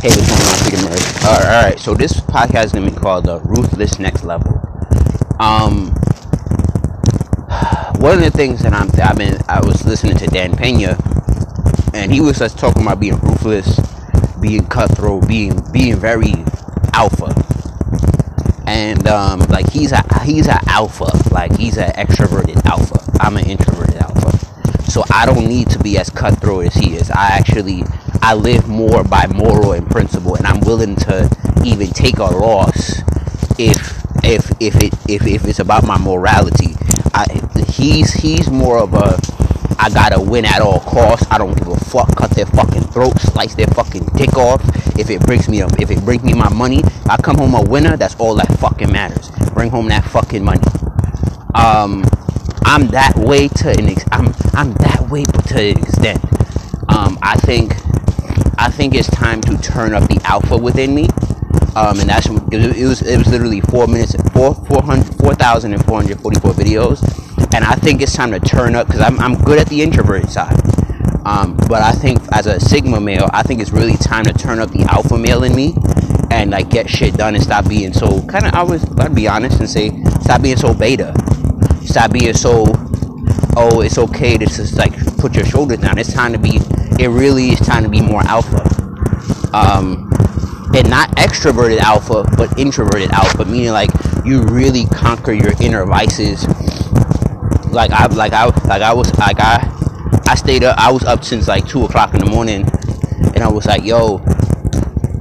Hey, what's going on, Freaking Merch? Alright, so this podcast is going to be called The Ruthless Next Level. One of the things that I was listening to Dan Peña, and he was just talking about being ruthless, being cutthroat, being very alpha. And like he's an alpha, like he's an extroverted alpha. I'm an introverted alpha, so I don't need to be as cutthroat as he is. I live more by moral and principle, and I'm willing to even take a loss if it's about my morality. He's more of a I gotta win at all costs. I don't give a fuck. Cut their fucking throat. Slice their fucking dick off. If it brings me my money, I come home a winner. That's all that fucking matters. Bring home that fucking money. I'm that way to an extent. I think it's time to turn up the alpha within me. And that's it was literally 4,444 videos, and I think it's time to turn up because I'm good at the introverted side. But I think as a Sigma male, I think it's really time to turn up the alpha male in me and like get shit done and stop being so kind of. I'd be honest and say stop being so beta. Stop being so oh it's okay to just like put your shoulders down. It really is time to be more alpha. And not extroverted alpha, but introverted alpha, meaning like you really conquer your inner vices. I stayed up. I was up since like 2 o'clock in the morning, and I was like, yo,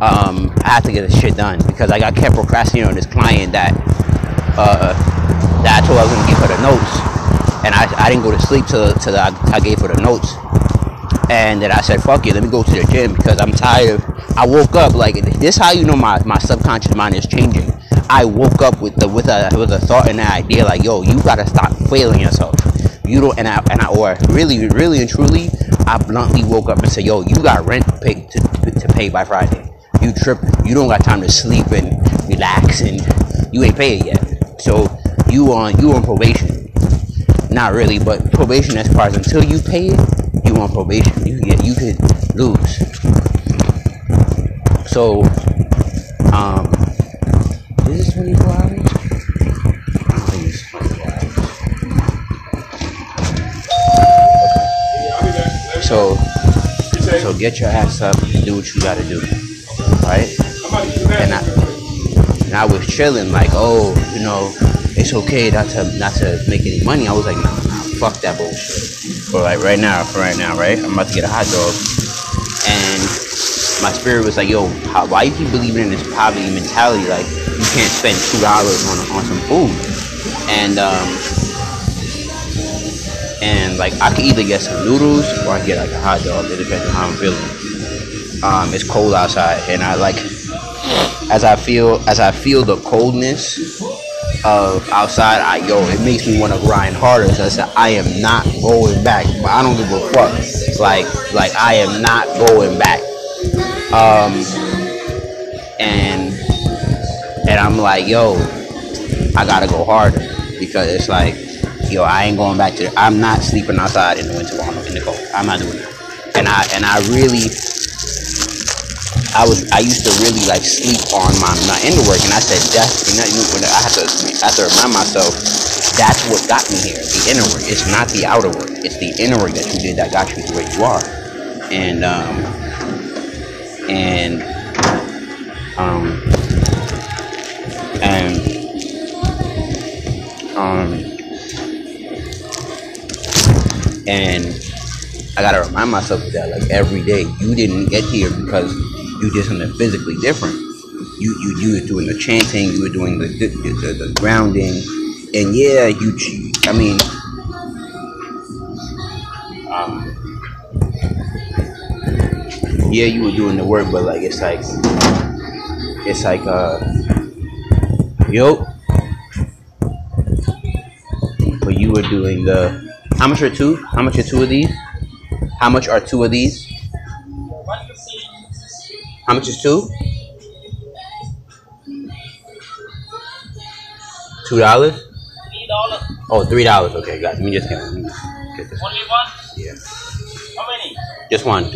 I have to get this shit done because I kept procrastinating on this client that I told I was gonna give her the notes, and I didn't go to sleep till I gave her the notes. And then I said, fuck it, let me go to the gym because I'm tired. I woke up, like, this is how you know my subconscious mind is changing. I woke up with a thought and an idea like, yo, you gotta stop failing yourself. You don't, or really, really and truly, I bluntly woke up and said, yo, you got rent to pay by Friday. You tripping. You don't got time to sleep and relax, and you ain't paid yet. So you on probation. Not really, but probation as far as until you pay it. You on probation, you could lose. So, is this 24 hours? I don't think it's 24 hours. Okay. So get your ass up and do what you gotta do, right? And I was chilling like, oh, you know, it's okay not to make any money. I was like, nah, fuck that bullshit. But like right now, right? I'm about to get a hot dog. And my spirit was like, yo, why you keep believing in this poverty mentality? Like, you can't spend $2 on some food. And like, I could either get some noodles or I get like a hot dog. It depends on how I'm feeling. It's cold outside. And I like, as I feel the coldness of outside, it makes me want to grind harder. So I said, I am not going back. But I don't give a fuck. Like I am not going back. And I'm like, yo, I gotta go harder because it's like, yo, I ain't going back to. I'm not sleeping outside in the winter in the cold. I'm not doing that. I used to really like sleep on my inner work, and I said I have to remind myself that's what got me here. The inner work, it's not the outer work. It's the inner work that you did that got you to where you are. And I gotta remind myself of that like every day. You didn't get here because you did something physically different. You were doing the chanting, you were doing the grounding, and yeah, you were doing the work, but like it's like but you were doing the how much are two of these? How much is two? $2? $3. Oh, $3. Okay, got it. Let me get this. Only one? Yeah. How many? Just one.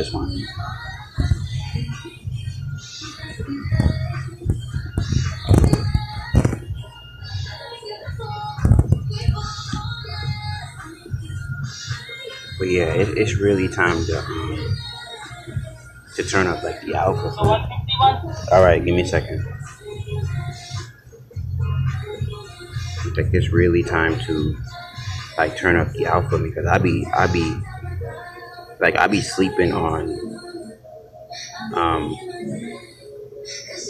yeah, it's really time to turn up like the alpha. All right, give me a second. Like it's really time to like turn up the alpha, because I be sleeping on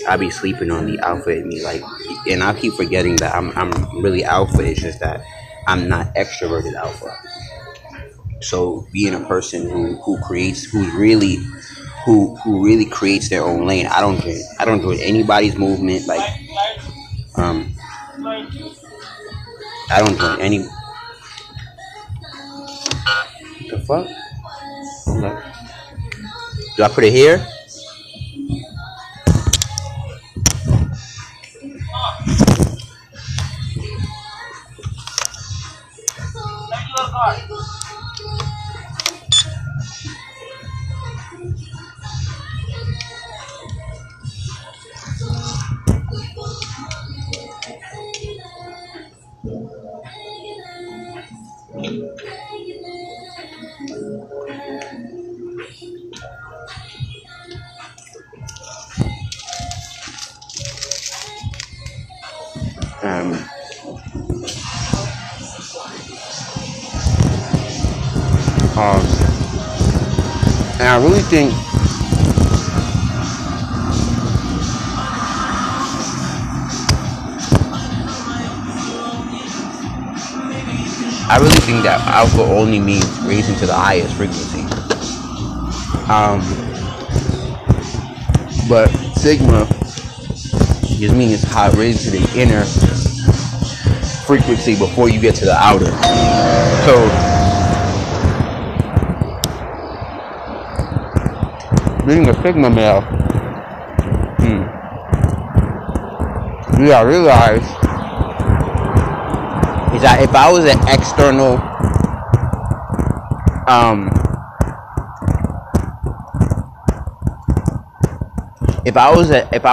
I be sleeping on the alpha in me, like, and I keep forgetting that I'm really alpha. It's just that I'm not extroverted alpha. So being a person who really creates their own lane. I don't join anybody's movement. Like I don't join any. The fuck? Do I put it here? And I really think that alpha only means raising to the highest frequency. But sigma just means how it raises to the inner frequency before you get to the outer. So being a sigma male, I realize is that if I was an external, if I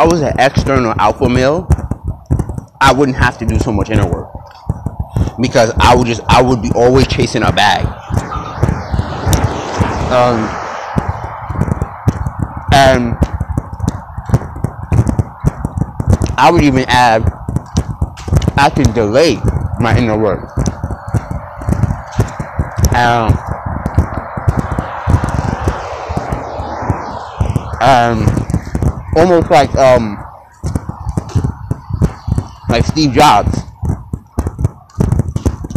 was an external alpha male, I wouldn't have to do so much inner work, because I would be always chasing a bag. And I would even add, I can delay my inner work. Almost like Steve Jobs.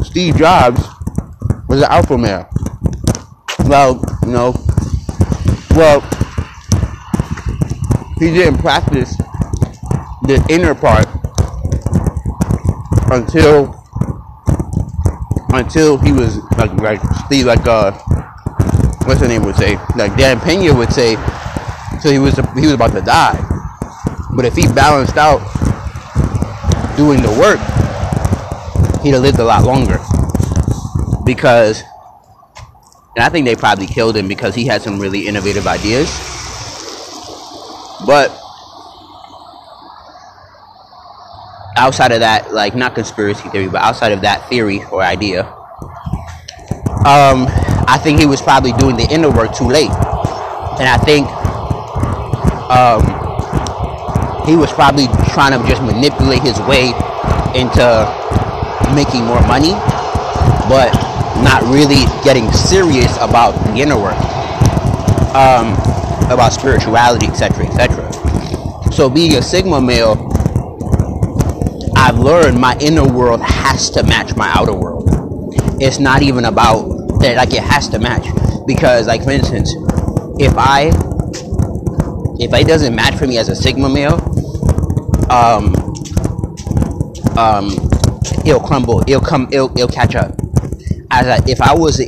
Steve Jobs was an alpha male. He didn't practice the inner part until he was like Dan Peña would say, so he was about to die. But if he balanced out doing the work, he'd have lived a lot longer. Because, and I think they probably killed him because he had some really innovative ideas. But outside of that, like, not conspiracy theory, but outside of that theory or idea, I think he was probably doing the inner work too late. And I think he was probably trying to just manipulate his way into making more money, but not really getting serious about the inner work. About spirituality, etc., etc. So being a sigma male, I've learned my inner world has to match my outer world. It's not even about that, like, it has to match, because, like, for instance, if it doesn't match for me as a sigma male, it'll crumble, it'll catch up. If I was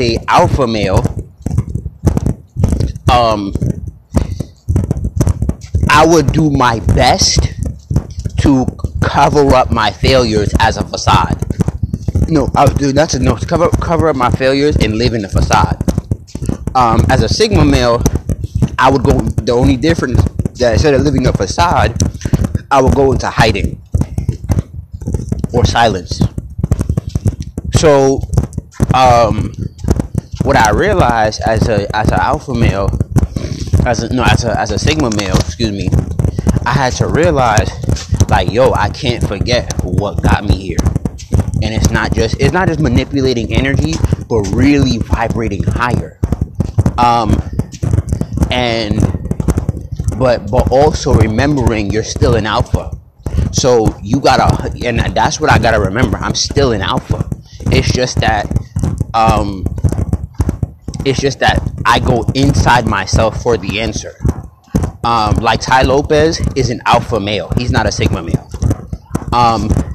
a alpha male, I would do my best to cover up my failures as a facade. Cover up my failures and live in the facade. As a sigma male, I would go. The only difference that instead of living a facade, I would go into hiding or silence. So, what I realized as an alpha male, as a sigma male, excuse me, I had to realize, like, yo, I can't forget what got me here. And it's not just manipulating energy, but really vibrating higher. But also remembering you're still an alpha. So you gotta, and that's what I gotta remember. I'm still an alpha. It's just that I go inside myself for the answer. Like Tai Lopez is an alpha male. He's not a sigma male.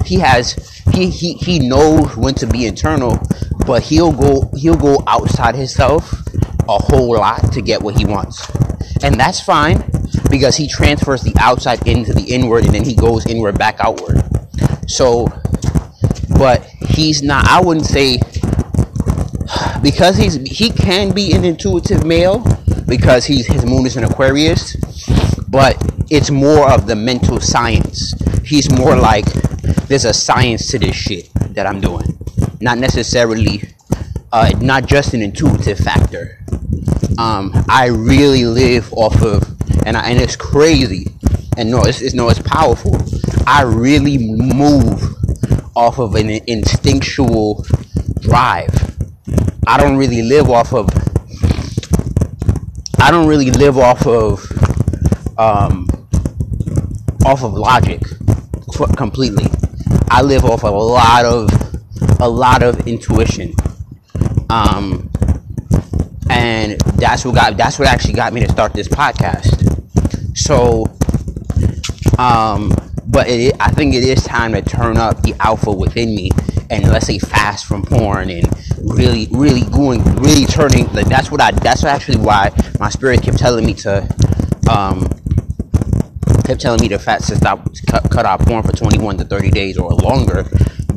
He knows when to be internal, but he'll go outside himself a whole lot to get what he wants, and that's fine because he transfers the outside into the inward, and then he goes inward back outward. So, but he's not. I wouldn't say because he can be an intuitive male because his moon is in Aquarius, but it's more of the mental science. He's more like, there's a science to this shit that I'm doing, not necessarily, not just an intuitive factor. I really live off of, and it's crazy, and it's powerful. I really move off of an instinctual drive. I don't really live off of off of logic completely. I live off of a lot of intuition, and that's what actually got me to start this podcast. So, I think it is time to turn up the alpha within me, and let's say fast from porn, and really turning. Like that's actually why my spirit kept telling me to, cut out porn for 21 to 30 days or longer, or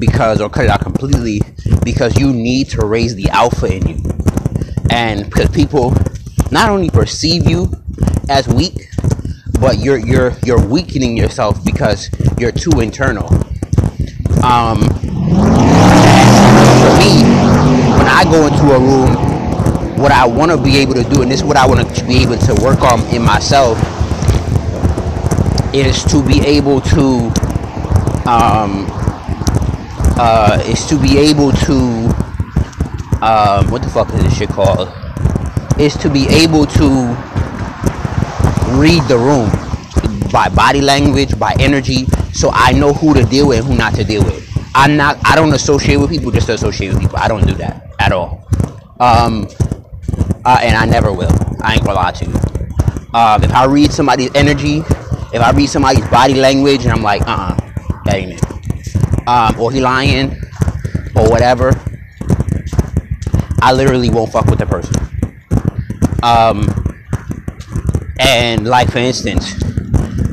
cut it out completely, because you need to raise the alpha in you, and because people not only perceive you as weak, but you're weakening yourself because you're too internal. For me, when I go into a room, what I want to be able to do, and this is what I want to be able to work on in myself, is to be able to what the fuck is this shit called? Is to be able to read the room by body language, by energy, so I know who to deal with and who not to deal with. I don't associate with people just to associate with people. I don't do that at all, and I never will. I ain't gonna lie to you. If I read somebody's energy, if I read somebody's body language, and I'm like, that ain't it, or he lying, or whatever, I literally won't fuck with the person. And like, for instance,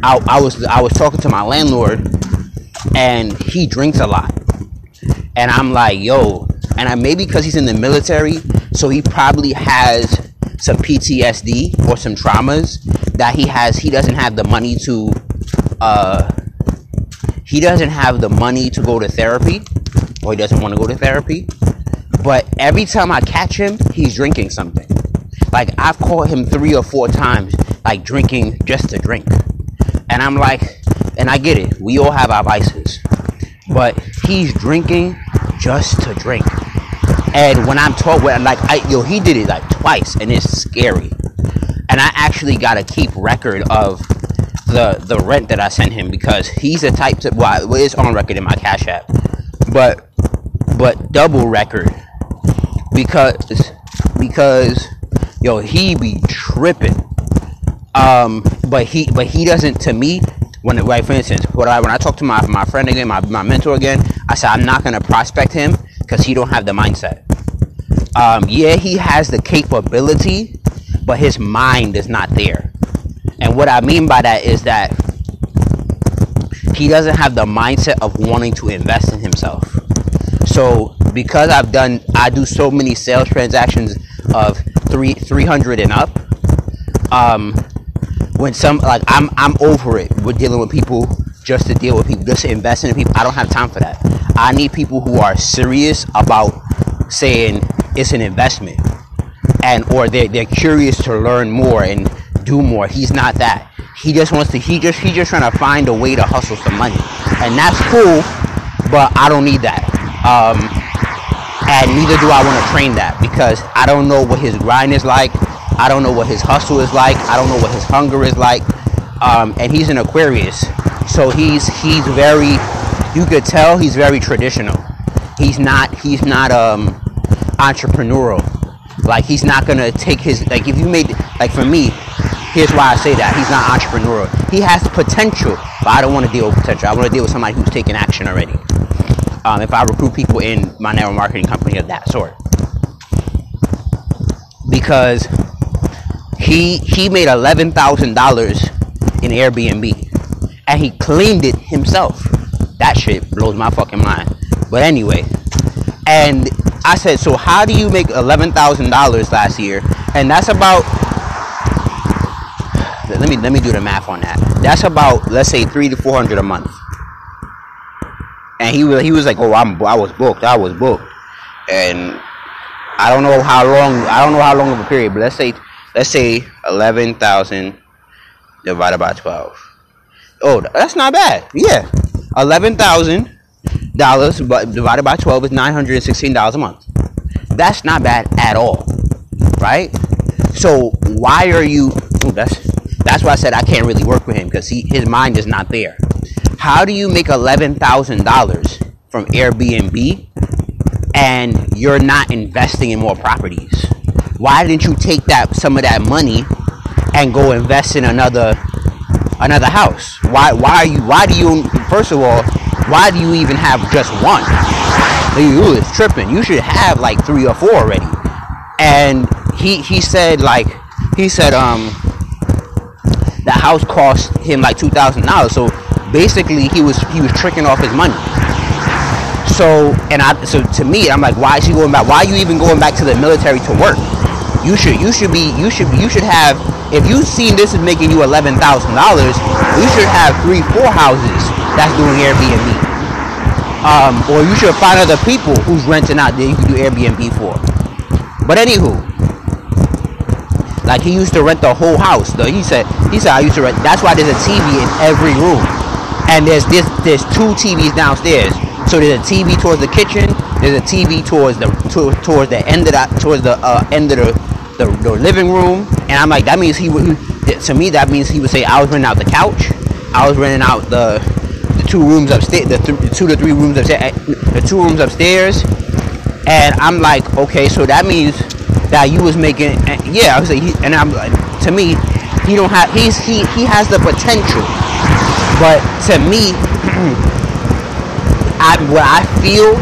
I was talking to my landlord, and he drinks a lot, and I'm like, yo, and I maybe because he's in the military, so he probably has some PTSD or some traumas that he doesn't have the money to, go to therapy, or he doesn't want to go to therapy. But every time I catch him, he's drinking something. Like, I've caught him 3 or 4 times, like, drinking just to drink. And I'm like, and I get it, we all have our vices, but he's drinking just to drink. And when I'm told, he did it like twice, and it's scary. And I actually gotta keep record of the rent that I sent him, because he's the type to, well, it's on record in my Cash App, but double record, because yo, he be tripping. But he doesn't, to me, for instance, when I talk to my friend again, my mentor again, I said, I'm not going to prospect him because he don't have the mindset. Yeah, he has the capability, but his mind is not there. And what I mean by that is that he doesn't have the mindset of wanting to invest in himself. So because I do so many sales transactions of 300 and up, when some, like, I'm over it with dealing with people just to deal with people, just to invest in people. I don't have time for that. I need people who are serious about saying it's an investment. and or they're curious to learn more and do more. He's not that. He just wants to. He just trying to find a way to hustle some money, and that's cool. But I don't need that, and neither do I want to train that, because I don't know what his grind is like. I don't know what his hustle is like. I don't know what his hunger is like. And he's an Aquarius, so he's very. You could tell he's very traditional. He's not entrepreneurial. Like, he's not gonna take his, like, if you made, like, for me, here's why I say that he's not entrepreneurial. He has potential, but I don't want to deal with potential. I want to deal with somebody who's taking action already. If I recruit people in my network marketing company of that sort, because he made $11,000 in Airbnb, and he claimed it himself. That shit blows my fucking mind. But anyway, and I said, so how do you make $11,000 last year? And that's about, let me do the math on that. That's about, let's say, $300 to $400 a month. And he was like, oh, I was booked, and I don't know how long of a period, but let's say 11,000 divided by 12. Oh, that's not bad. Yeah, $11,000, but divided by 12 is $916 a month. That's not bad at all, right? So why are you? Ooh, that's why I said I can't really work with him, because his mind is not there. How do you make $11,000 from Airbnb and you're not investing in more properties? Why didn't you take that some of that money and go invest in another house? Why do you? First of all, why do you even have just one? You is tripping. You should have like 3 or 4 already. And he said the house cost him like $2,000. So basically he was tricking off his money. So to me, I'm like, why is he going back? Why are you even going back to the military to work? You should have, if you've seen this is making you $11,000, you should have 3, 4 houses that's doing Airbnb. Or you should find other people who's renting out that you can do Airbnb for. But anywho, like, he used to rent the whole house. Though he said I used to rent. That's why there's a TV in every room, and there's 2 TVs downstairs. So there's a TV towards the kitchen. There's a TV towards the end of the living room. And I'm like, that means he would say, I was renting out the couch. I was renting out the 2 rooms upstairs, the 2 to 3 rooms upstairs, the 2 rooms upstairs. And I'm like, okay, so that means that you was making, yeah. I was like, and I'm like, to me, he has the potential, but to me, what I feel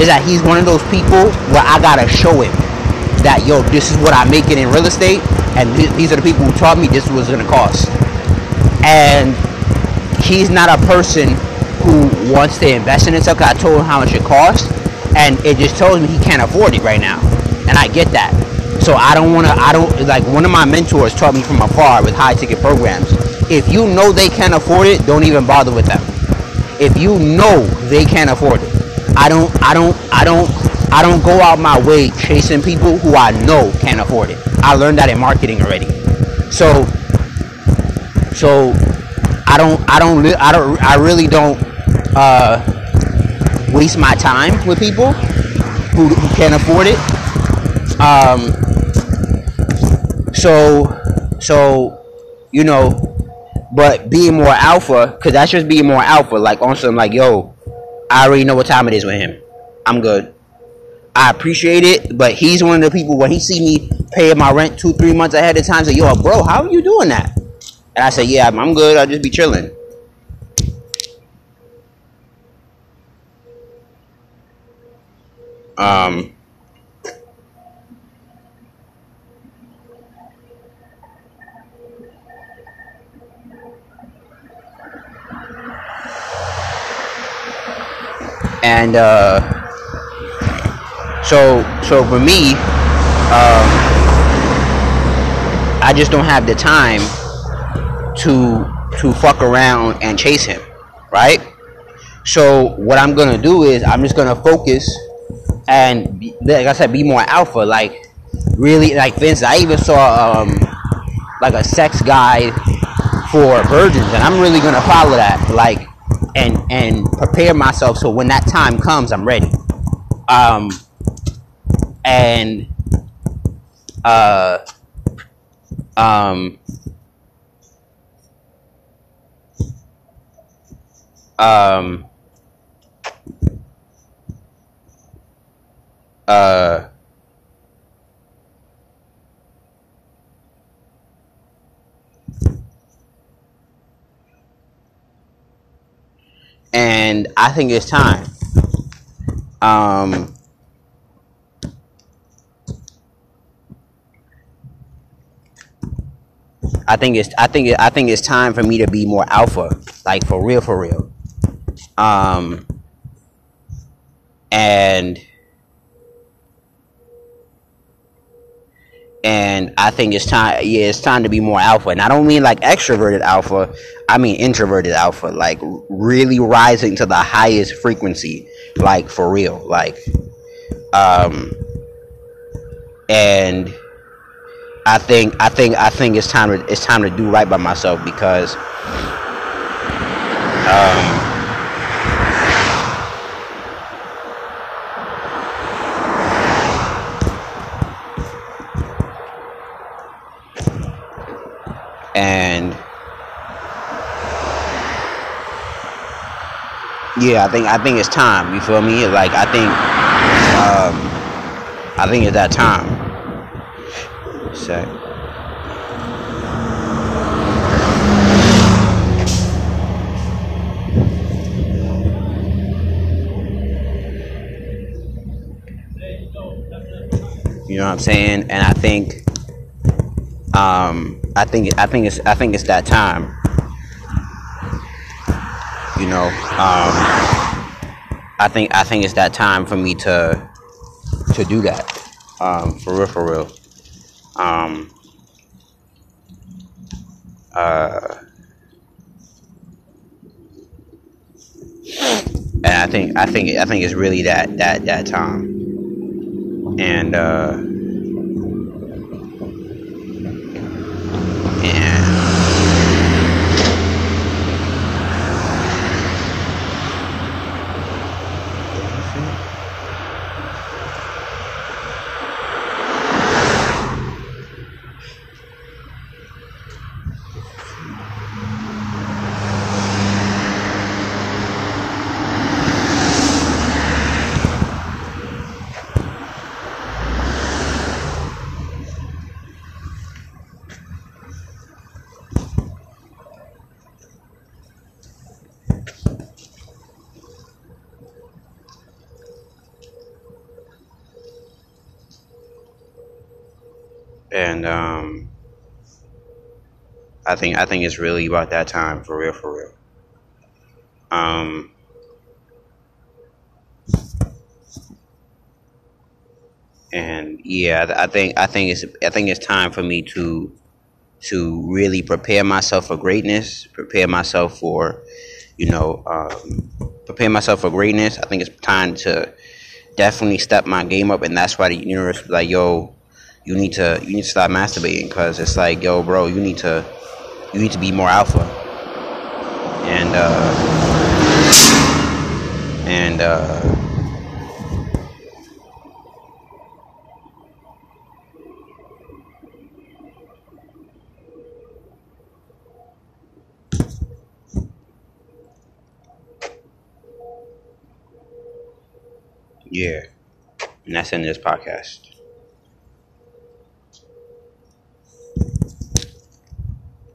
is that he's one of those people where I gotta show him that, yo, this is what I'm making in real estate, and these are the people who taught me this was gonna cost. And he's not a person who wants to invest in himself, because I told him how much it costs, and it just tells me he can't afford it right now. And I get that. So I don't, one of my mentors taught me from afar with high ticket programs. If you know they can't afford it, don't even bother with them. If you know they can't afford it, I don't go out my way chasing people who I know can't afford it. I learned that in marketing already. So I really don't waste my time with people who can't afford it. So you know. But being more alpha, because that's just being more alpha. Like, on some, like, yo, I already know what time it is with him. I'm good. I appreciate it, but he's one of the people, when he see me paying my rent 2-3 months ahead of time, say, yo, bro, how are you doing that? And I say, yeah, I'm good. I'll just be chilling. And so for me, I just don't have the time to fuck around and chase him, right? So what I'm gonna do is I'm just gonna focus and, like I said, be more alpha. Like, really, like, for instance, I even saw, like, a sex guide for virgins, and I'm really going to follow that, like, and prepare myself so when that time comes, I'm ready. And I think it's time. I think it's time for me to be more alpha, like for real. And I think it's time, yeah, it's time to be more alpha. And I don't mean like extroverted alpha, I mean introverted alpha, like really rising to the highest frequency, like for real, like, and I think it's time to do right by myself, because, and yeah, I think it's time. You feel me? Like, I think it's that time. So, you know what I'm saying? And I think it's that time. You know, I think it's that time for me to do that. For real. And I think it's really that time. And I think it's really about that time, for real. And yeah, I think it's time for me to really prepare myself for greatness, prepare myself for greatness. I think it's time to definitely step my game up, and that's why the universe was like, yo, you need to stop masturbating, because it's like, yo, bro, you need to be more alpha. And that's in this podcast.